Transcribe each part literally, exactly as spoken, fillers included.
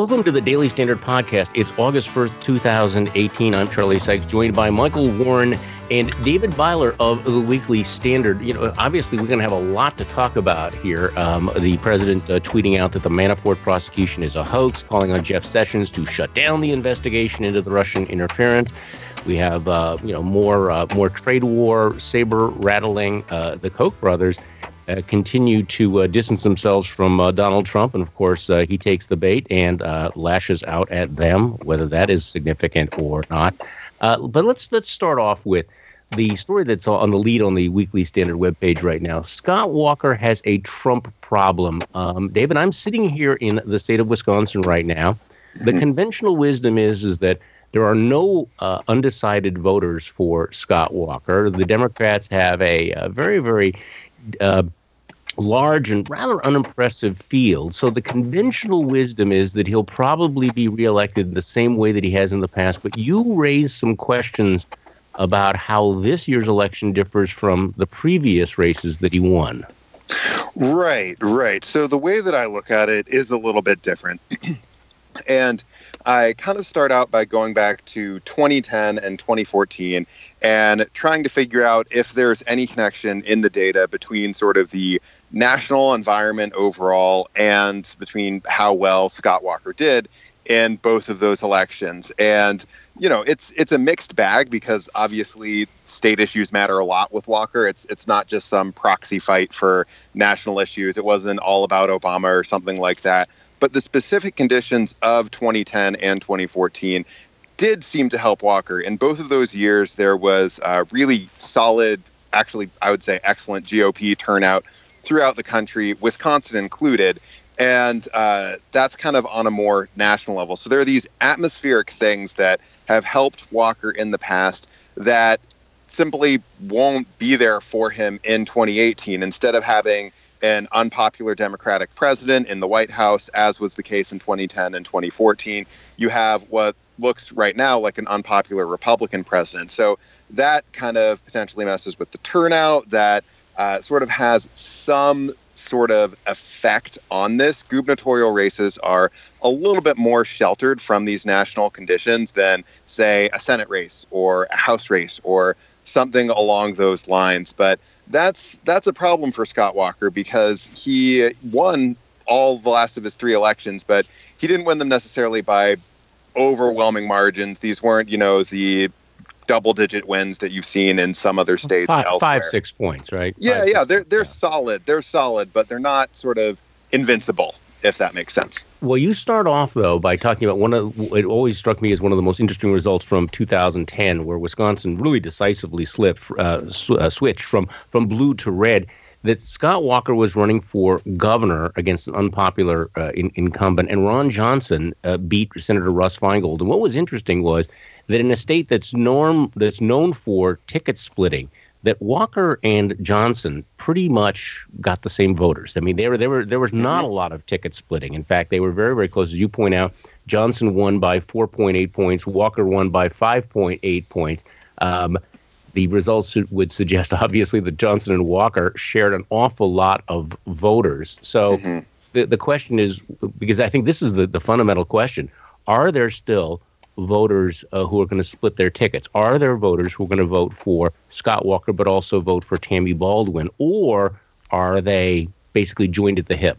Welcome to the Daily Standard Podcast. It's August first, two thousand eighteen. I'm Charlie Sykes, joined by Michael Warren and David Byler of the Weekly Standard. You know, obviously, we're going to have a lot to talk about here. Um, the president uh, tweeting out that the Manafort prosecution is a hoax, calling on Jeff Sessions to shut down the investigation into the Russian interference. We have, uh, you know, more uh, more trade war, saber rattling. Uh, the Koch brothers Uh, continue to uh, distance themselves from uh, Donald Trump. And, of course, uh, he takes the bait and uh, lashes out at them, whether that is significant or not. Uh, but let's let's start off with the story that's on the lead on the Weekly Standard webpage right now. Scott Walker has a Trump problem. Um, David, I'm sitting here in the state of Wisconsin right now. The conventional wisdom is, is that there are no uh, undecided voters for Scott Walker. The Democrats have a, a very, very uh, large and rather unimpressive field. So the conventional wisdom is that he'll probably be reelected the same way that he has in the past. But you raised some questions about how this year's election differs from the previous races that he won. Right, right. So the way that I look at it is a little bit different. And I kind of start out by going back to twenty ten and twenty fourteen and trying to figure out if there's any connection in the data between sort of the national environment overall and between how well Scott Walker did in both of those elections. And, you know, it's it's a mixed bag because obviously state issues matter a lot with Walker. It's it's not just some proxy fight for national issues. It wasn't all about Obama or something like that. But the specific conditions of twenty ten and twenty fourteen did seem to help Walker. In both of those years, there was a really solid, actually, I would say excellent G O P turnout throughout the country, Wisconsin included. And uh, that's kind of on a more national level. So there are these atmospheric things that have helped Walker in the past that simply won't be there for him in twenty eighteen. Instead of having an unpopular Democratic president in the White House, as was the case in twenty ten and twenty fourteen, you have what looks right now like an unpopular Republican president. So that kind of potentially messes with the turnout. That uh, sort of has some sort of effect on this. Gubernatorial races are a little bit more sheltered from these national conditions than, say, a Senate race or a House race or something along those lines. But that's that's a problem for Scott Walker because he won all the last of his three elections, but he didn't win them necessarily by overwhelming margins. These weren't, you know, the double-digit wins that you've seen in some other states five, elsewhere. Five, six points, right? Yeah, five, yeah, they're they're yeah. solid. They're solid, but they're not sort of invincible, if that makes sense. Well, you start off, though, by talking about one of it always struck me as one of the most interesting results from two thousand ten, where Wisconsin really decisively slipped, uh, sw- uh, switched from from blue to red, that Scott Walker was running for governor against an unpopular uh, in- incumbent, and Ron Johnson uh, beat Senator Russ Feingold. And what was interesting was that in a state that's norm that's known for ticket splitting, that Walker and Johnson pretty much got the same voters. I mean, they were, they were, there was not a lot of ticket splitting. In fact, they were very, very close. As you point out, Johnson won by four point eight points. Walker won by five point eight points. Um, the results would suggest, obviously, that Johnson and Walker shared an awful lot of voters. So mm-hmm. the, the question is, because I think this is the, the fundamental question, are there still voters uh, who are going to split their tickets? Are there voters who are going to vote for Scott Walker but also vote for Tammy Baldwin, or are they basically joined at the hip?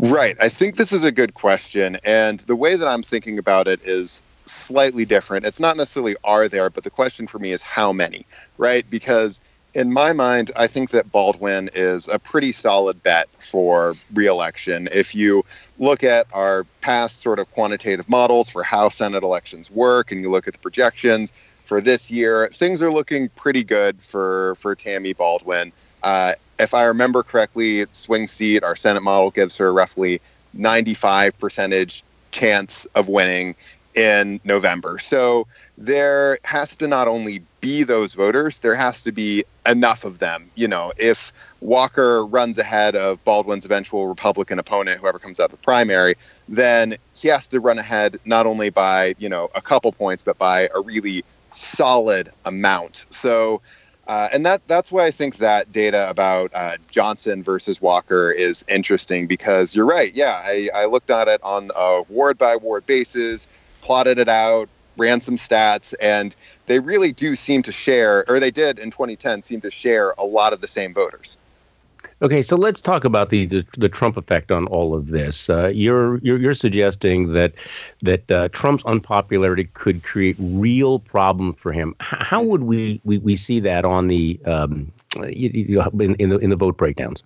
Right. I think this is a good question, and the way that I'm thinking about it is slightly different. It's not necessarily are there, but the question for me is how many, right? Because in my mind, I think that Baldwin is a pretty solid bet for re-election. If you look at our past sort of quantitative models for how Senate elections work and you look at the projections for this year, things are looking pretty good for, for Tammy Baldwin. Uh, if I remember correctly, it's swing seat. Our Senate model gives her roughly ninety-five percent chance of winning in November. So there has to not only be those voters, there has to be enough of them. You know, if Walker runs ahead of Baldwin's eventual Republican opponent, whoever comes out of the primary, then he has to run ahead not only by, you know, a couple points, but by a really solid amount. So Uh, and that that's why I think that data about uh, Johnson versus Walker is interesting, because you're right. Yeah, I, I looked at it on a ward by ward basis, plotted it out, ran some stats, and they really do seem to share, or they did in twenty ten, seem to share a lot of the same voters. Okay, so let's talk about the the, the Trump effect on all of this. Uh, you're, you're you're suggesting that that uh, Trump's unpopularity could create real problem for him. H- how would we, we, we see that on the um, in, in the in the vote breakdowns?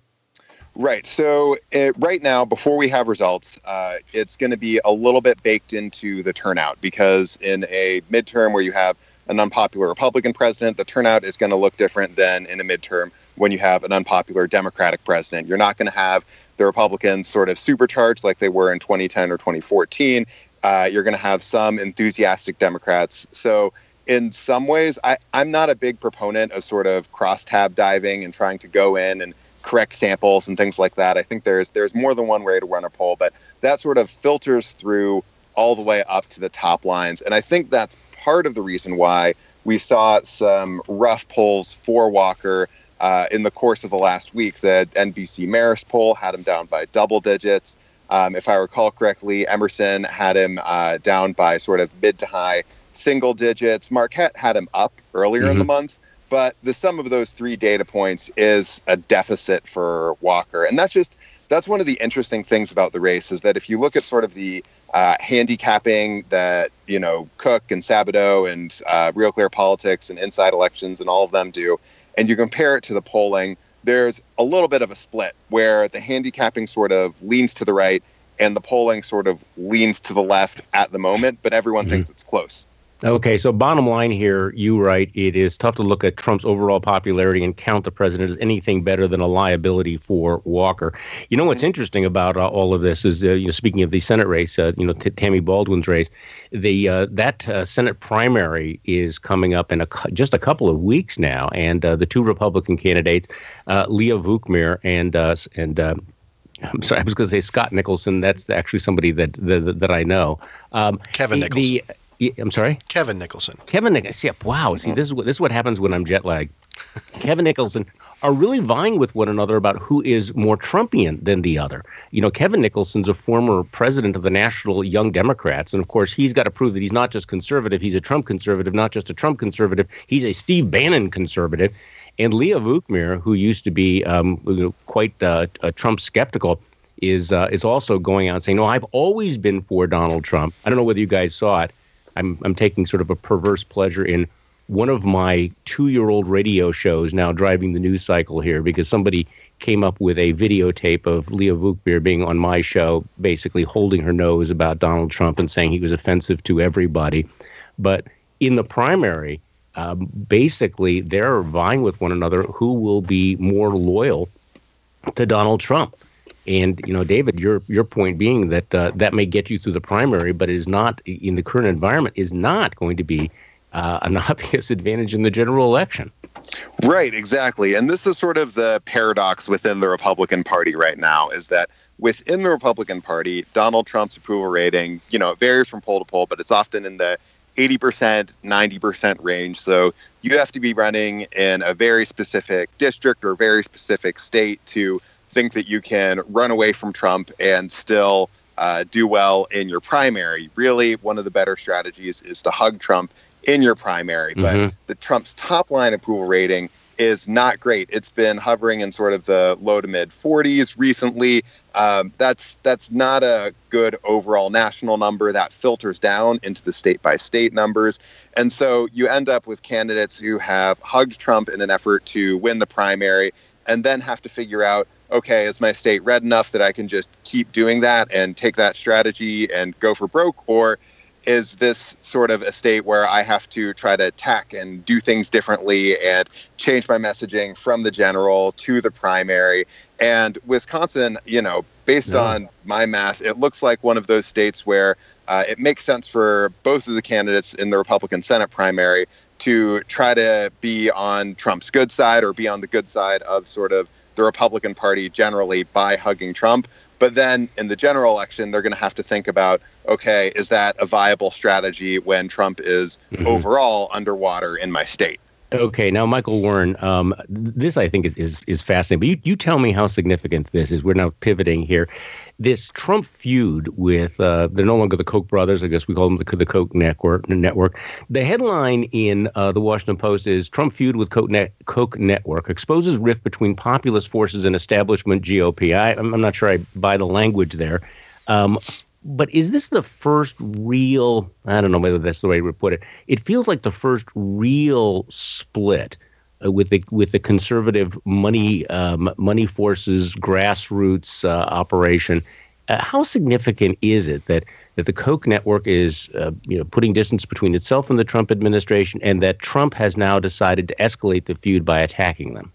Right. So it, right now, before we have results, uh, it's going to be a little bit baked into the turnout, because in a midterm where you have an unpopular Republican president, the turnout is going to look different than in a midterm when you have an unpopular Democratic president. You're not going to have the Republicans sort of supercharged like they were in twenty ten or twenty fourteen. Uh, you're going to have some enthusiastic Democrats. So in some ways, I, I'm not a big proponent of sort of crosstab diving and trying to go in and correct samples and things like that. I think there's there's more than one way to run a poll, but that sort of filters through all the way up to the top lines. And I think that's part of the reason why we saw some rough polls for Walker Uh, in the course of the last week. The N B C Marist poll had him down by double digits. Um, if I recall correctly, Emerson had him uh, down by sort of mid to high single digits. Marquette had him up earlier mm-hmm. in the month. But the sum of those three data points is a deficit for Walker. And that's just, that's one of the interesting things about the race, is that if you look at sort of the uh, handicapping that, you know, Cook and Sabato and uh, Real Clear Politics and Inside Elections and all of them do, and you compare it to the polling, there's a little bit of a split where the handicapping sort of leans to the right and the polling sort of leans to the left at the moment, but everyone mm-hmm. thinks it's close. Okay, so bottom line here, you write, it is tough to look at Trump's overall popularity and count the president as anything better than a liability for Walker. You know what's interesting about uh, all of this is, uh, you know, speaking of the Senate race, uh, you know, t- Tammy Baldwin's race, the uh, that uh, Senate primary is coming up in a cu- just a couple of weeks now, and uh, the two Republican candidates, uh, Leah Vukmir and uh, and. Uh, I'm sorry, I was going to say Scott Nicholson. That's actually somebody that that, that I know. Um, Kevin Nicholson. The, I'm sorry? Kevin Nicholson. Kevin Nicholson. Yeah, wow. See, this is what, this is what happens when I'm jet lagged. Kevin Nicholson are really vying with one another about who is more Trumpian than the other. You know, Kevin Nicholson's a former president of the National Young Democrats. And, of course, he's got to prove that he's not just conservative. He's a Trump conservative, not just a Trump conservative. He's a Steve Bannon conservative. And Leah Vukmir, who used to be um, you know, quite uh, a Trump skeptical, is uh, is also going out and saying, no, I've always been for Donald Trump. I don't know whether you guys saw it. I'm I'm taking sort of a perverse pleasure in one of my two-year-old radio shows now driving the news cycle here, because somebody came up with a videotape of Leah Vukmir being on my show, basically holding her nose about Donald Trump and saying he was offensive to everybody. But in the primary, um, basically they're vying with one another who will be more loyal to Donald Trump. And, you know, David, your your point being that uh, that may get you through the primary, but is not, in the current environment, is not going to be uh, an obvious advantage in the general election. Right, exactly. And this is sort of the paradox within the Republican Party right now, is that within the Republican Party, Donald Trump's approval rating, you know, it varies from poll to poll, but it's often in the eighty percent, ninety percent range. So you have to be running in a very specific district or a very specific state to think that you can run away from Trump and still uh, do well in your primary. Really, one of the better strategies is to hug Trump in your primary. Mm-hmm. But the Trump's top line approval rating is not great. It's been hovering in sort of the low to mid forties recently. Um, that's that's not a good overall national number. That filters down into the state by state numbers. And so you end up with candidates who have hugged Trump in an effort to win the primary and then have to figure out, okay, is my state red enough that I can just keep doing that and take that strategy and go for broke? Or is this sort of a state where I have to try to tack and do things differently and change my messaging from the general to the primary? And Wisconsin, you know, based yeah. on my math, it looks like one of those states where uh, it makes sense for both of the candidates in the Republican Senate primary to try to be on Trump's good side, or be on the good side of sort of the Republican Party generally, by hugging Trump. But then in the general election, they're going to have to think about, okay, is that a viable strategy when Trump is mm-hmm. overall underwater in my state? Okay, now Michael Warren, um, this I think is, is is fascinating. But you you tell me how significant this is. We're now pivoting here. This Trump feud with uh, they're no longer the Koch brothers. I guess we call them the the Koch network. Network. The headline in uh, the Washington Post is Trump feud with Koch, Net- Koch network exposes rift between populist forces and establishment G O P. I, I'm not sure I buy the language there. Um, But is this the first real, I don't know whether that's the way to put it, it feels like the first real split uh, with the with the conservative money um, money forces, grassroots uh, operation. Uh, how significant is it that, that the Koch network is uh, you know, putting distance between itself and the Trump administration, and that Trump has now decided to escalate the feud by attacking them?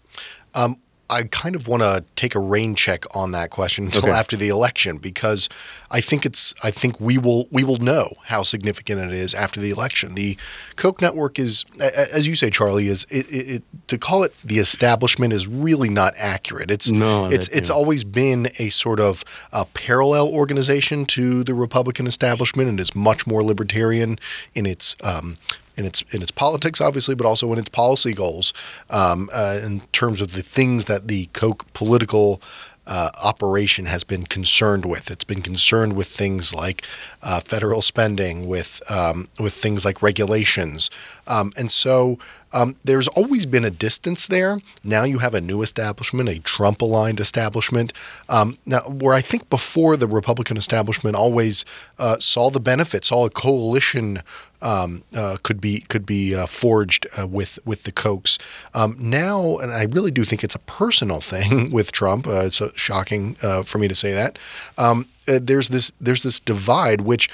Um, I kind of want to take a rain check on that question until okay. after the election, because I think it's I think we will we will know how significant it is after the election. The Koch network is, as you say, Charlie, is it, it, it, to call it the establishment is really not accurate. It's no, it's it's always been a sort of a parallel organization to the Republican establishment, and is much more libertarian in its. Um, In its in its politics, obviously, but also in its policy goals, um, uh, in terms of the things that the Koch political uh, operation has been concerned with. It's been concerned with things like uh, federal spending, with um, with things like regulations, um, and so. Um, there's always been a distance there. Now you have a new establishment, a Trump-aligned establishment. Um, now, where I think before the Republican establishment always uh, saw the benefit, saw a coalition um, uh, could be could be uh, forged uh, with with the Kochs. Um, now, and I really do think it's a personal thing with Trump. Uh, it's uh, shocking uh, for me to say that. Um, uh, there's this there's this divide, which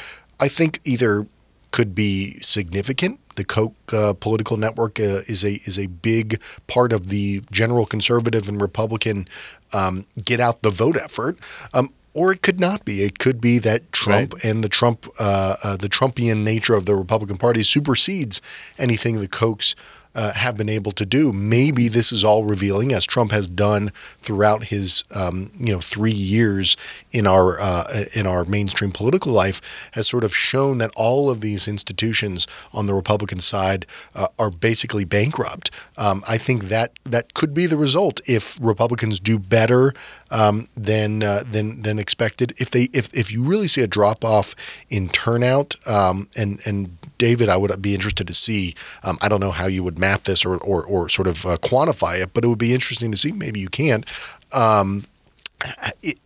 I think either could be significant. The Koch uh, political network uh, is a is a big part of the general conservative and Republican um, get out the vote effort, um, or it could not be. It could be that Trump right. and the Trump uh, uh, the Trumpian nature of the Republican Party supersedes anything the Kochs uh, have been able to do. Maybe this is all revealing, as Trump has done throughout his um, you know three years in our uh, in our mainstream political life, has sort of shown that all of these institutions on the Republican side uh, are basically bankrupt. Um, I think that that could be the result if Republicans do better um, than uh, than than expected. If they if if you really see a drop off in turnout, um, and and David, I would be interested to see. Um, I don't know how you would map this or, or, or sort of uh, quantify it, but it would be interesting to see. Maybe you can't. Um,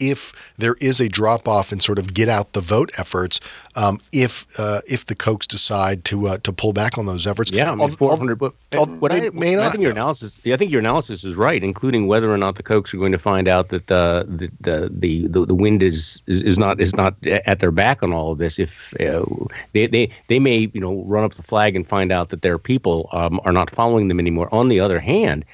if there is a drop off in sort of get out the vote efforts, um, if uh, if the Kochs decide to uh, to pull back on those efforts, yeah, I mean, four hundred. But what I, may I think your analysis, I think your analysis is right, including whether or not the Kochs are going to find out that uh, the, the the the the wind is is, is not is not at their back on all of this. If uh, they they they may you know run up the flag and find out that their people um, are not following them anymore. On the other hand.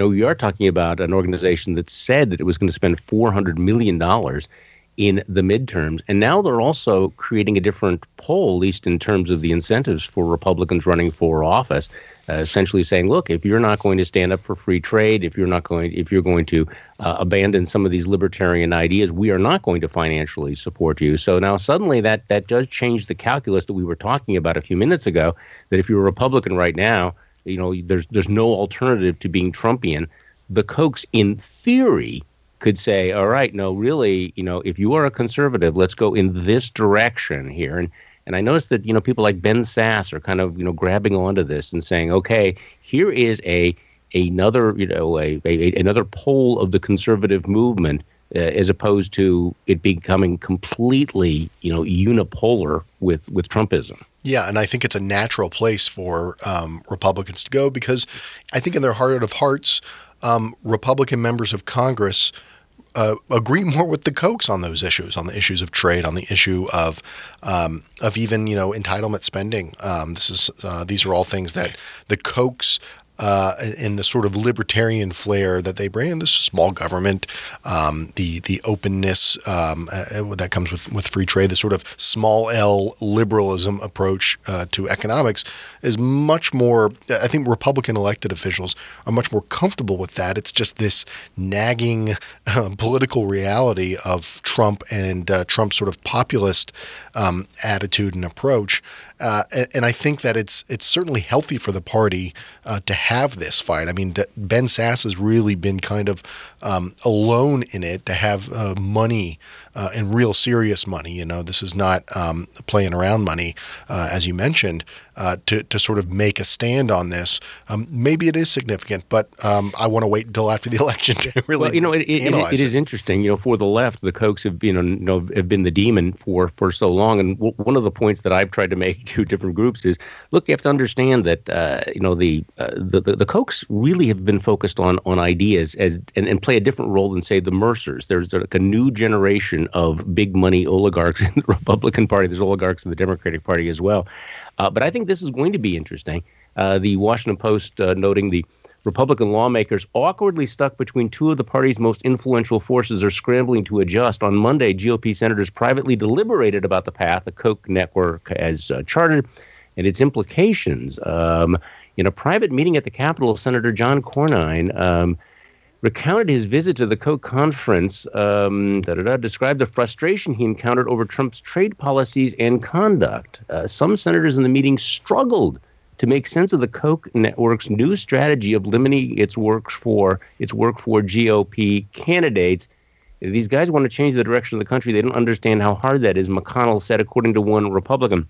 No, you are talking about an organization that said that it was going to spend four hundred million dollars in the midterms. And now they're also creating a different poll, at least in terms of the incentives for Republicans running for office, uh, essentially saying, look, if you're not going to stand up for free trade, if you're not going if you're going to uh, abandon some of these libertarian ideas, we are not going to financially support you. So now suddenly that that does change the calculus that we were talking about a few minutes ago, that if you're a Republican right now, you know, there's there's no alternative to being Trumpian. The Kochs, in theory, could say, all right, no, really, you know, if you are a conservative, let's go in this direction here. And and I noticed that, you know, people like Ben Sasse are kind of, you know, grabbing onto this and saying, OK, here is a another, you know, a, a another pole of the conservative movement, uh, as opposed to it becoming completely, you know, unipolar with with Trumpism. Yeah, and I think it's a natural place for um, Republicans to go, because I think in their heart of hearts, um, Republican members of Congress uh, agree more with the Kochs on those issues, on the issues of trade, on the issue of um, of even you know entitlement spending. Um, this is uh, these are all things that the Kochs. Uh, and the sort of libertarian flair that they bring, this small government, um, the the openness um, uh, that comes with, with free trade, the sort of small L liberalism approach uh, to economics is much more, I think Republican elected officials are much more comfortable with that. It's just this nagging uh, political reality of Trump and uh, Trump's sort of populist um, attitude and approach. Uh, and, and I think that it's, it's certainly healthy for the party uh, to have have this fight. I mean, Ben Sasse has really been kind of um, alone in it to have uh, money uh, and real serious money. You know, this is not um, playing around money, uh, as you mentioned, uh, to, to sort of make a stand on this. Um, maybe it is significant, but um, I want to wait until after the election to really well, you know, it, it, analyze it. It, it is interesting. You know, for the left, the Kochs have been, you know, have been the demon for, for so long. And w- one of the points that I've tried to make to different groups is, look, you have to understand that, uh, you know, the, uh, the, the the Kochs really have been focused on on ideas as and, and play a different role than, say, the Mercers. There's like a new generation of big money oligarchs in the Republican Party. There's oligarchs in the Democratic Party as well. Uh, but I think this is going to be interesting. Uh, the Washington Post uh, noting the Republican lawmakers awkwardly stuck between two of the party's most influential forces are scrambling to adjust. On Monday, G O P senators privately deliberated about the path the Koch network has uh, charted and its implications. Um, in a private meeting at the Capitol, Senator John Cornyn um, recounted his visit to the Koch conference, um, described the frustration he encountered over Trump's trade policies and conduct. Uh, some senators in the meeting struggled to make sense of the Koch network's new strategy of limiting its work for its work for G O P candidates. If these guys want to change the direction of the country, they don't understand how hard that is, McConnell said, according to one Republican.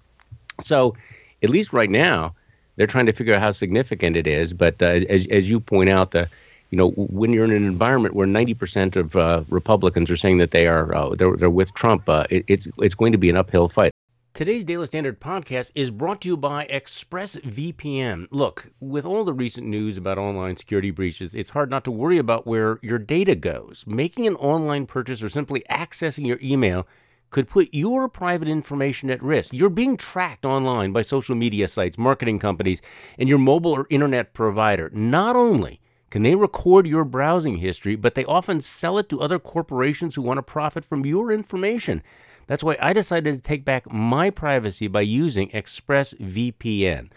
So, at least right now, they're trying to figure out how significant it is. But uh, as as you point out, the you know when you're in an environment where ninety percent of uh, Republicans are saying that they are uh, they're, they're with Trump, uh, it, it's it's going to be an uphill fight. Today's Daily Standard podcast is brought to you by ExpressVPN. Look, with all the recent news about online security breaches, it's hard not to worry about where your data goes. Making an online purchase or simply accessing your email could put your private information at risk. You're being tracked online by social media sites, marketing companies, and your mobile or internet provider. Not only can they record your browsing history, but they often sell it to other corporations who want to profit from your information. That's why I decided to take back my privacy by using ExpressVPN.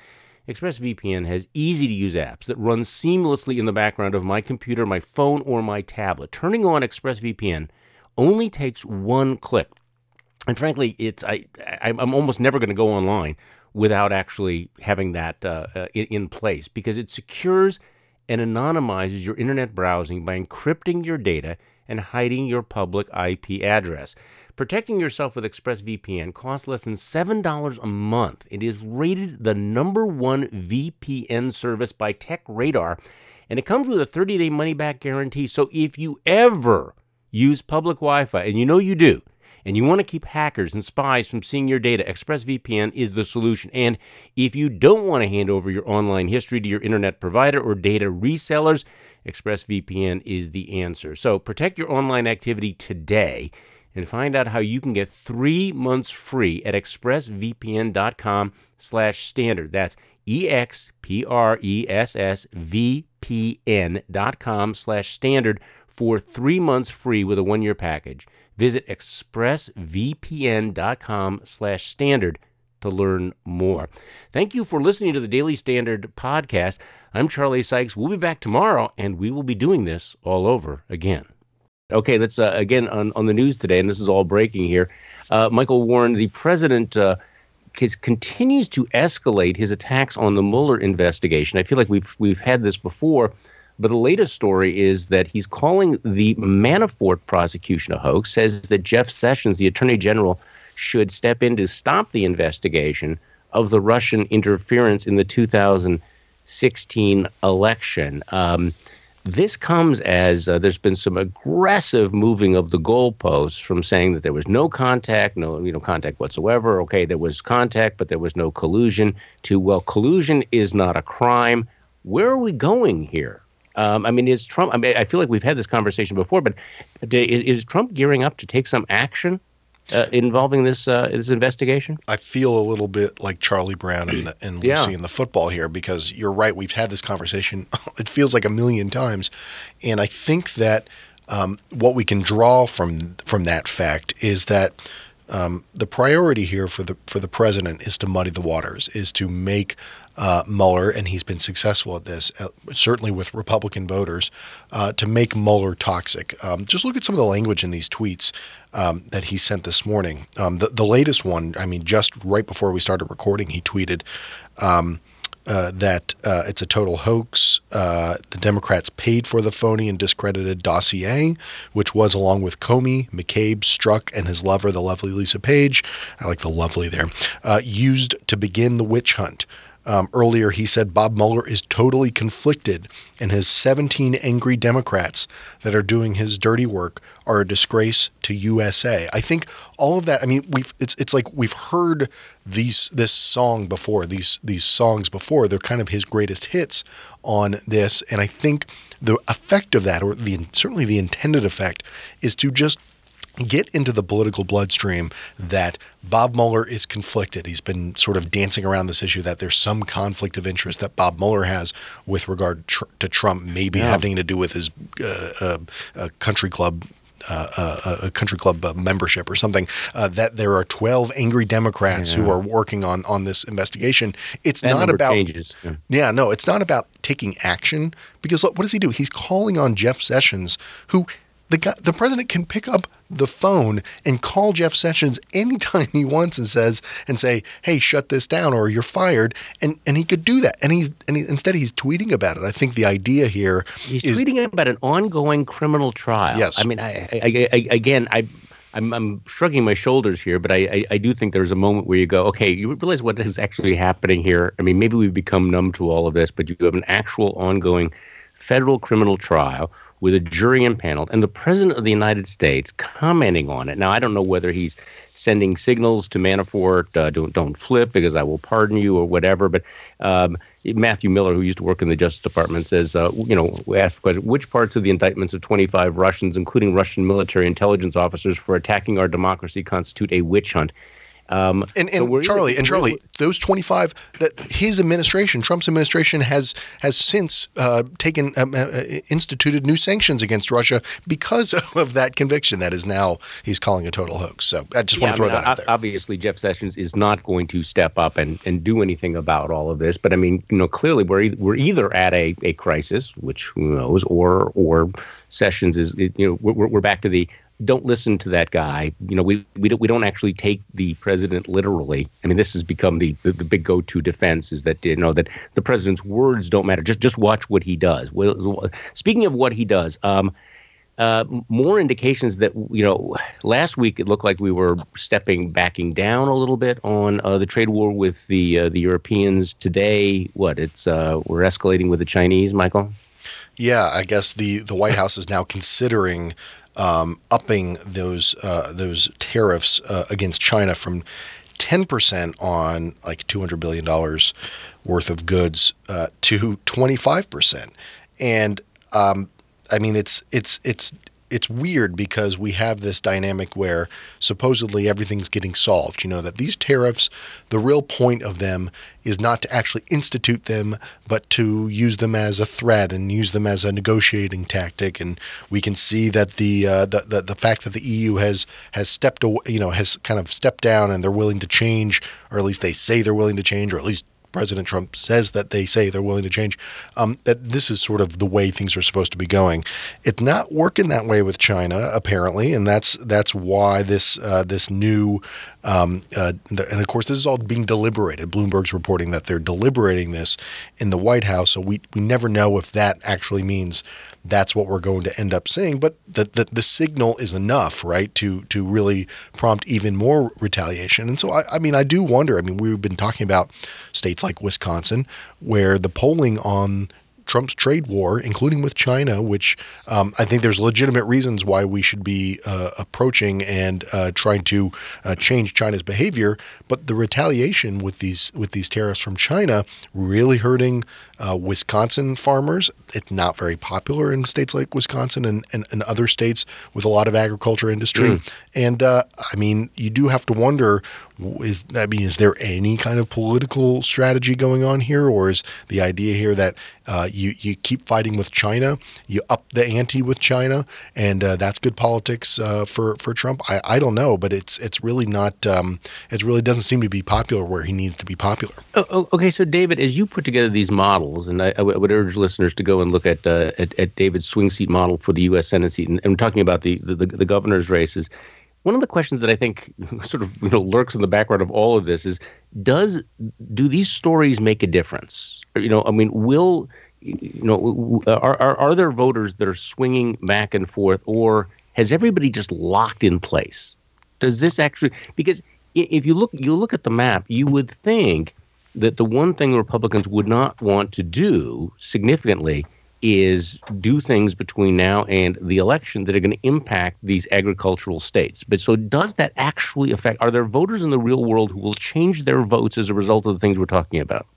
ExpressVPN has easy-to-use apps that run seamlessly in the background of my computer, my phone, or my tablet. Turning on ExpressVPN only takes one click. And frankly, it's I, I'm almost never going to go online without actually having that uh, in place, because it secures and anonymizes your internet browsing by encrypting your data and hiding your public I P address. Protecting yourself with ExpressVPN costs less than seven dollars a month. It is rated the number one V P N service by TechRadar, and it comes with a thirty-day money-back guarantee. So if you ever use public Wi-Fi, and you know you do, and you want to keep hackers and spies from seeing your data, ExpressVPN is the solution. And if you don't want to hand over your online history to your internet provider or data resellers, ExpressVPN is the answer. So protect your online activity today and find out how you can get three months free at expressvpn.com slash standard. That's E-X-P-R-E-S-S-V-P-N dot com slash standard for three months free with a one-year package. Visit expressvpn.com slash standard to learn more. Thank you for listening to the Daily Standard podcast. I'm Charlie Sykes. We'll be back tomorrow, and we will be doing this all over again. Okay, that's uh, again on, on the news today, and this is all breaking here. Uh, Michael Warren, the president, uh, his, continues to escalate his attacks on the Mueller investigation. I feel like we've we've had this before, but the latest story is that he's calling the Manafort prosecution a hoax, says that Jeff Sessions, the attorney general, should step in to stop the investigation of the Russian interference in the two thousand sixteen election. Um, this comes as uh, there's been some aggressive moving of the goalposts from saying that there was no contact, no you know contact whatsoever. Okay, there was contact, but there was no collusion, to, well, collusion is not a crime. Where are we going here? Um, I mean, is Trump, I mean, I feel like we've had this conversation before, but is, is Trump gearing up to take some action Uh, involving this uh, this investigation? I feel a little bit like Charlie Brown and, the, and yeah. Lucy in the football here, because you're right. We've had this conversation. It feels like a million times. And I think that um, what we can draw from from that fact is that um, the priority here for the for the president is to muddy the waters, is to make uh, Mueller, and he's been successful at this, uh, certainly with Republican voters, uh, to make Mueller toxic. Um, just look at some of the language in these tweets Um, that he sent this morning. Um, the, the latest one, I mean, just right before we started recording, he tweeted, um, uh, that uh, it's a total hoax. Uh, the Democrats paid for the phony and discredited dossier, which was, along with Comey, McCabe, Strzok, and his lover, the lovely Lisa Page, I like the lovely there, uh, used to begin the witch hunt. Um, earlier, he said Bob Mueller is totally conflicted and his seventeen angry Democrats that are doing his dirty work are a disgrace to U S A. I think all of that, I mean, we've it's it's like we've heard these this song before, these these songs before. They're kind of his greatest hits on this. And I think the effect of that, or the certainly the intended effect, is to just get into the political bloodstream that Bob Mueller is conflicted. He's been sort of dancing around this issue that there's some conflict of interest that Bob Mueller has with regard tr- to Trump, maybe yeah. having to do with his uh, uh, uh, country club Uh, uh, a country club uh, membership or something, uh, that there are twelve angry Democrats yeah. who are working on, on this investigation. It's that not about changes. Yeah. yeah, no, it's not about taking action, because look, what does he do? He's calling on Jeff Sessions, who the guy, the president can pick up the phone and call Jeff Sessions anytime he wants and says and say, "Hey, shut this down, or you're fired." And and he could do that. And he's and he, instead he's tweeting about it. I think the idea here he's is, tweeting about an ongoing criminal trial. Yes, I mean, I, I, I, again, I I'm, I'm shrugging my shoulders here, but I, I I do think there's a moment where you go, okay, you realize what is actually happening here. I mean, maybe we've become numb to all of this, but you have an actual ongoing federal criminal trial with a jury impaneled, and the president of the United States commenting on it. Now, I don't know whether he's sending signals to Manafort, uh, don't don't flip because I will pardon you or whatever, but um, Matthew Miller, who used to work in the Justice Department, says, uh, you know, we asked the question, which parts of the indictments of twenty-five Russians, including Russian military intelligence officers, for attacking our democracy constitute a witch hunt? Um, and and so Charlie, and Charlie, those twenty-five that his administration, Trump's administration, has has since uh, taken um, uh, instituted new sanctions against Russia because of that conviction that is now he's calling a total hoax. So I just yeah, want to throw I mean, that out there. Obviously, Jeff Sessions is not going to step up and, and do anything about all of this. But I mean, you know, clearly we're e- we're either at a, a crisis, which who knows, or or Sessions is you know we're we're back to the. Don't listen to that guy. You know, we we don't we don't actually take the president literally. I mean, this has become the, the, the big go-to defense, is that you know that the president's words don't matter. Just just watch what he does. Well, speaking of what he does, um, uh, more indications that you know last week it looked like we were stepping backing down a little bit on uh, the trade war with the uh, the Europeans. Today, what it's uh, we're escalating with the Chinese, Michael. Yeah, I guess the the White House is now considering. Um, upping those uh, those tariffs uh, against China from ten percent on like two hundred billion dollars worth of goods uh, to twenty-five percent, and um, I mean it's it's it's it's weird because we have this dynamic where supposedly everything's getting solved. You know that these tariffs, the real point of them is not to actually institute them, but to use them as a threat and use them as a negotiating tactic. And we can see that the uh, the, the the fact that the E U has has stepped away, you know, has kind of stepped down, and they're willing to change, or at least they say they're willing to change, or at least President Trump says that they say they're willing to change. Um, that this is sort of the way things are supposed to be going. It's not working that way with China, apparently, and that's that's why this uh, this new. Um, uh, and of course, this is all being deliberated. Bloomberg's reporting that they're deliberating this in the White House. So we, we never know if that actually means that's what we're going to end up seeing. But the, the, the signal is enough, right, to to really prompt even more retaliation. And so, I, I mean, I do wonder. I mean, we've been talking about states like Wisconsin, where the polling on Trump's trade war, including with China, which um, I think there's legitimate reasons why we should be uh, approaching and uh, trying to uh, change China's behavior, but the retaliation with these with these tariffs from China really hurting uh, Wisconsin farmers. It's not very popular in states like Wisconsin and, and, and other states with a lot of agriculture industry. Mm. And uh, I mean, you do have to wonder: is I mean, is there any kind of political strategy going on here, or is the idea here that uh, You, you keep fighting with China, you up the ante with China, and uh, that's good politics uh, for for Trump. I, I don't know, but it's it's really not. Um, it really doesn't seem to be popular where he needs to be popular. Oh, okay, so David, as you put together these models, and I, I would urge listeners to go and look at, uh, at at David's swing seat model for the U S Senate seat, and I'm talking about the the, the governor's races. one of the questions that I think sort of, you know, lurks in the background of all of this is, does do these stories make a difference? You know, I mean, will, you know, are are, are there voters that are swinging back and forth, or has everybody just locked in place? Does this actually, because if you look, you look at the map, you would think that the one thing Republicans would not want to do significantly is do things between now and the election that are going to impact these agricultural states. But so does that actually affect, are there voters in the real world who will change their votes as a result of the things we're talking about?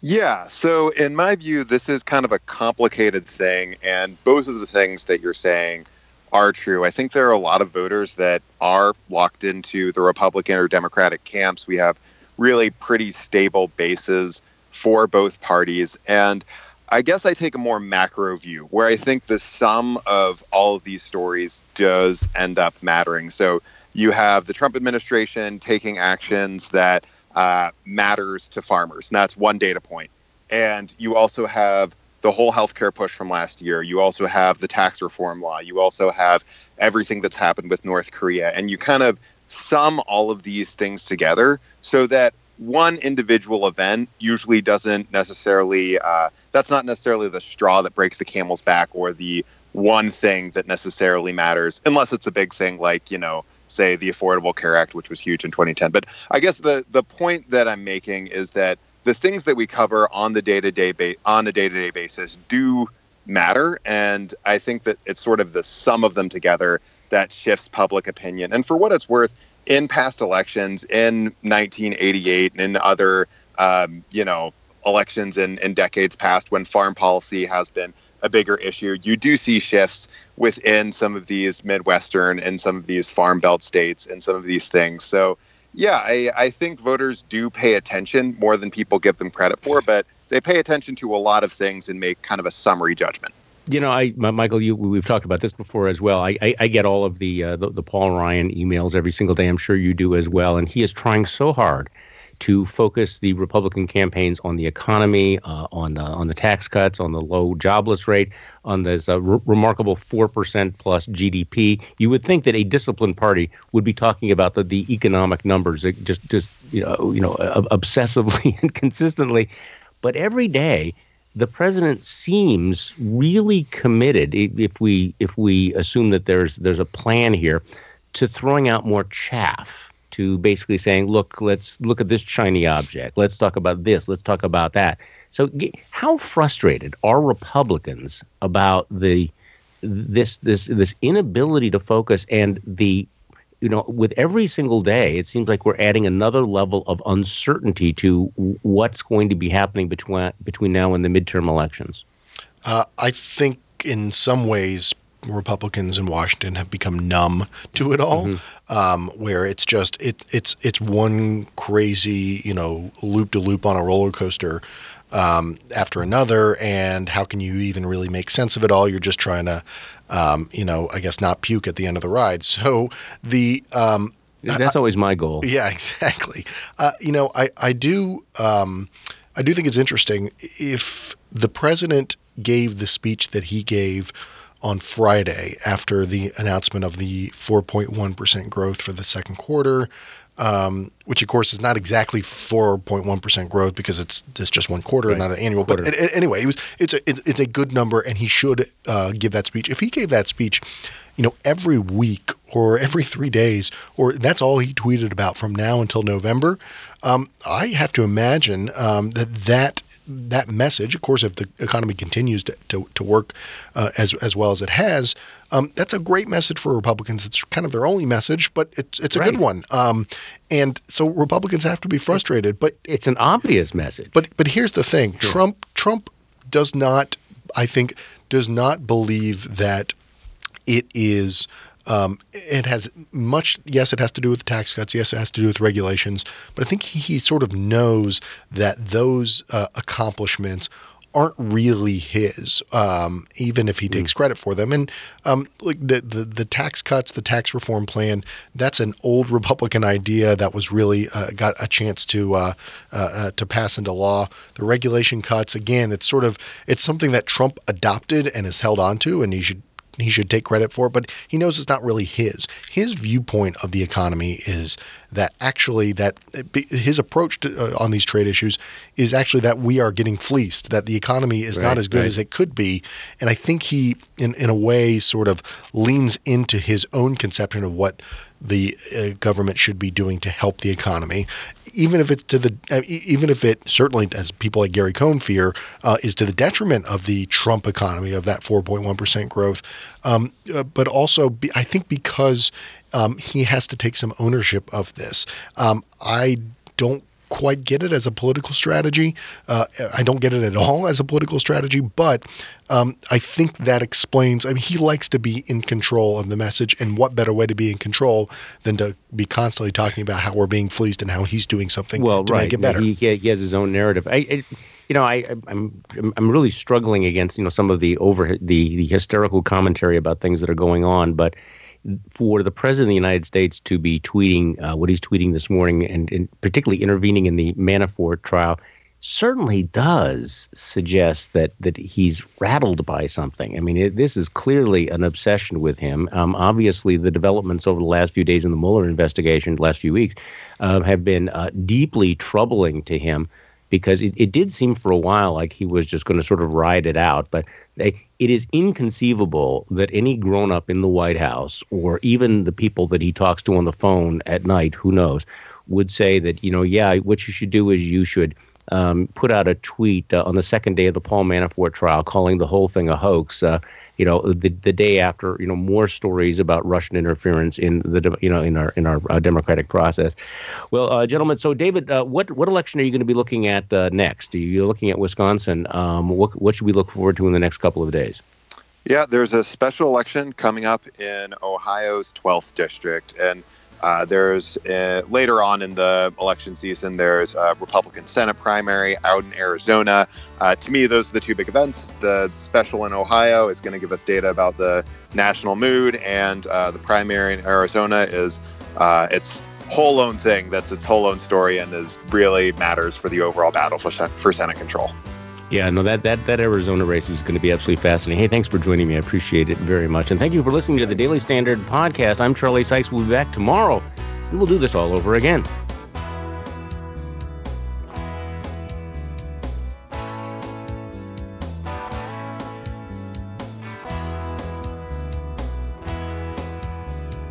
Yeah. So in my view, this is kind of a complicated thing. And both of the things that you're saying are true. I think there are a lot of voters that are locked into the Republican or Democratic camps. We have really pretty stable bases for both parties. And I guess I take a more macro view where I think the sum of all of these stories does end up mattering. So you have the Trump administration taking actions that uh, matters to farmers. And that's one data point. And you also have the whole healthcare push from last year. You also have the tax reform law. You also have everything that's happened with North Korea. And you kind of sum all of these things together so that one individual event usually doesn't necessarily, uh, that's not necessarily the straw that breaks the camel's back or the one thing that necessarily matters, unless it's a big thing like, you know, say the Affordable Care Act, which was huge in twenty ten. But I guess the the point that I'm making is that the things that we cover on the day-to-day ba- on a day-to-day basis do matter. And I think that it's sort of the sum of them together that shifts public opinion. And for what it's worth, in past elections, in nineteen eighty-eight and in other, um, you know, elections in, in decades past when farm policy has been a bigger issue, you do see shifts within some of these Midwestern and some of these farm belt states and some of these things. So, yeah, I, I think voters do pay attention more than people give them credit for, but they pay attention to a lot of things and make kind of a summary judgment. You know, I, Michael, you, we've talked about this before as well. I, I, I get all of the, uh, the the Paul Ryan emails every single day. I'm sure you do as well. And he is trying so hard to focus the Republican campaigns on the economy, uh, on uh, on the tax cuts, on the low jobless rate, on this uh, re- remarkable four percent plus G D P. You would think that a disciplined party would be talking about the, the economic numbers just just you know you know obsessively and consistently, but every day the president seems really committed, if we if we assume that there's there's a plan here, to throwing out more chaff, to basically saying, look, let's look at this shiny object. Let's talk about this. Let's talk about that. So how frustrated are Republicans about the this this this inability to focus, and the, you know, with every single day, it seems like we're adding another level of uncertainty to what's going to be happening between between now and the midterm elections? Uh, I think in some ways, Republicans in Washington have become numb to it all, mm-hmm. um, where it's just it it's it's one crazy, you know, loop to loop on a roller coaster um, after another. And how can you even really make sense of it all? You're just trying to, um, you know, I guess not puke at the end of the ride. So the um, that's I, always my goal. Yeah, exactly. Uh, you know, I I do um, I do think it's interesting if the president gave the speech that he gave on Friday after the announcement of the four point one percent growth for the second quarter, um, which of course is not exactly four point one percent growth because it's, it's just one quarter, right, and not an annual. Quarter. But it, anyway, it was it's a, it, it's a good number, and he should uh, give that speech. If he gave that speech, you know, every week or every three days, or that's all he tweeted about from now until November, um, I have to imagine um, that that. That message, of course, if the economy continues to to, to work uh, as as well as it has, um, that's a great message for Republicans. It's kind of their only message, but it's it's a right. good one. Um, and so Republicans have to be frustrated. It's, but it's an obvious message. But but here's the thing: yeah. Trump Trump does not, I think, does not believe that it is. Um, it has much, yes, it has to do with the tax cuts. Yes, it has to do with regulations. But I think he, he sort of knows that those uh, accomplishments aren't really his, um, even if he takes mm. credit for them. And um, like the, the the tax cuts, the tax reform plan, that's an old Republican idea that was really uh, got a chance to uh, uh, uh, to pass into law. The regulation cuts, again, it's sort of it's something that Trump adopted and is held on to, and he should he should take credit for it, but he knows it's not really his. His viewpoint of the economy is that actually that his approach to, uh, on these trade issues is actually that we are getting fleeced, that the economy is right, not as good right. as it could be. And I think he, in, in a way, sort of leans into his own conception of what the uh, government should be doing to help the economy, even if it's to the uh, even if it certainly, as people like Gary Cohn fear, uh, is to the detriment of the Trump economy, of that four point one percent growth. Um, uh, but also, be, I think because um, he has to take some ownership of this. Um, I don't quite get it as a political strategy. Uh, I don't get it at all as a political strategy, but um, I think that explains, I mean, he likes to be in control of the message, and what better way to be in control than to be constantly talking about how we're being fleeced and how he's doing something well, to right. make it better. He, he has his own narrative. I, I you know, I, I'm, I'm really struggling against, you know, some of the over the, the hysterical commentary about things that are going on, but for the president of the United States to be tweeting uh, what he's tweeting this morning and, and particularly intervening in the Manafort trial certainly does suggest that that he's rattled by something. I mean, it, this is clearly an obsession with him. Um, obviously, the developments over the last few days in the Mueller investigation, the last few weeks, uh, have been uh, deeply troubling to him, because it, it did seem for a while like he was just going to sort of ride it out. But they, it is inconceivable that any grown-up in the White House, or even the people that he talks to on the phone at night, who knows, would say that, you know, yeah, what you should do is you should um, put out a tweet uh, on the second day of the Paul Manafort trial calling the whole thing a hoax, uh, you know, the the day after, you know, more stories about Russian interference in the, you know, in our in our uh, democratic process. Well, uh, gentlemen, so David, uh, what what election are you going to be looking at uh, next? You're looking at Wisconsin. Um, what what should we look forward to in the next couple of days? Yeah, there's a special election coming up in Ohio's twelfth district, and uh, there's uh, later on in the election season, there's a Republican Senate primary out in Arizona. Uh, to me, those are the two big events. The special in Ohio is going to give us data about the national mood, and uh, the primary in Arizona is uh, its whole own thing. That's its whole own story, and is really matters for the overall battle for, for Senate control. Yeah, no, that, that that Arizona race is going to be absolutely fascinating. Hey, thanks for joining me. I appreciate it very much. And thank you for listening to the Daily Standard podcast. I'm Charlie Sykes. We'll be back tomorrow, and we'll do this all over again.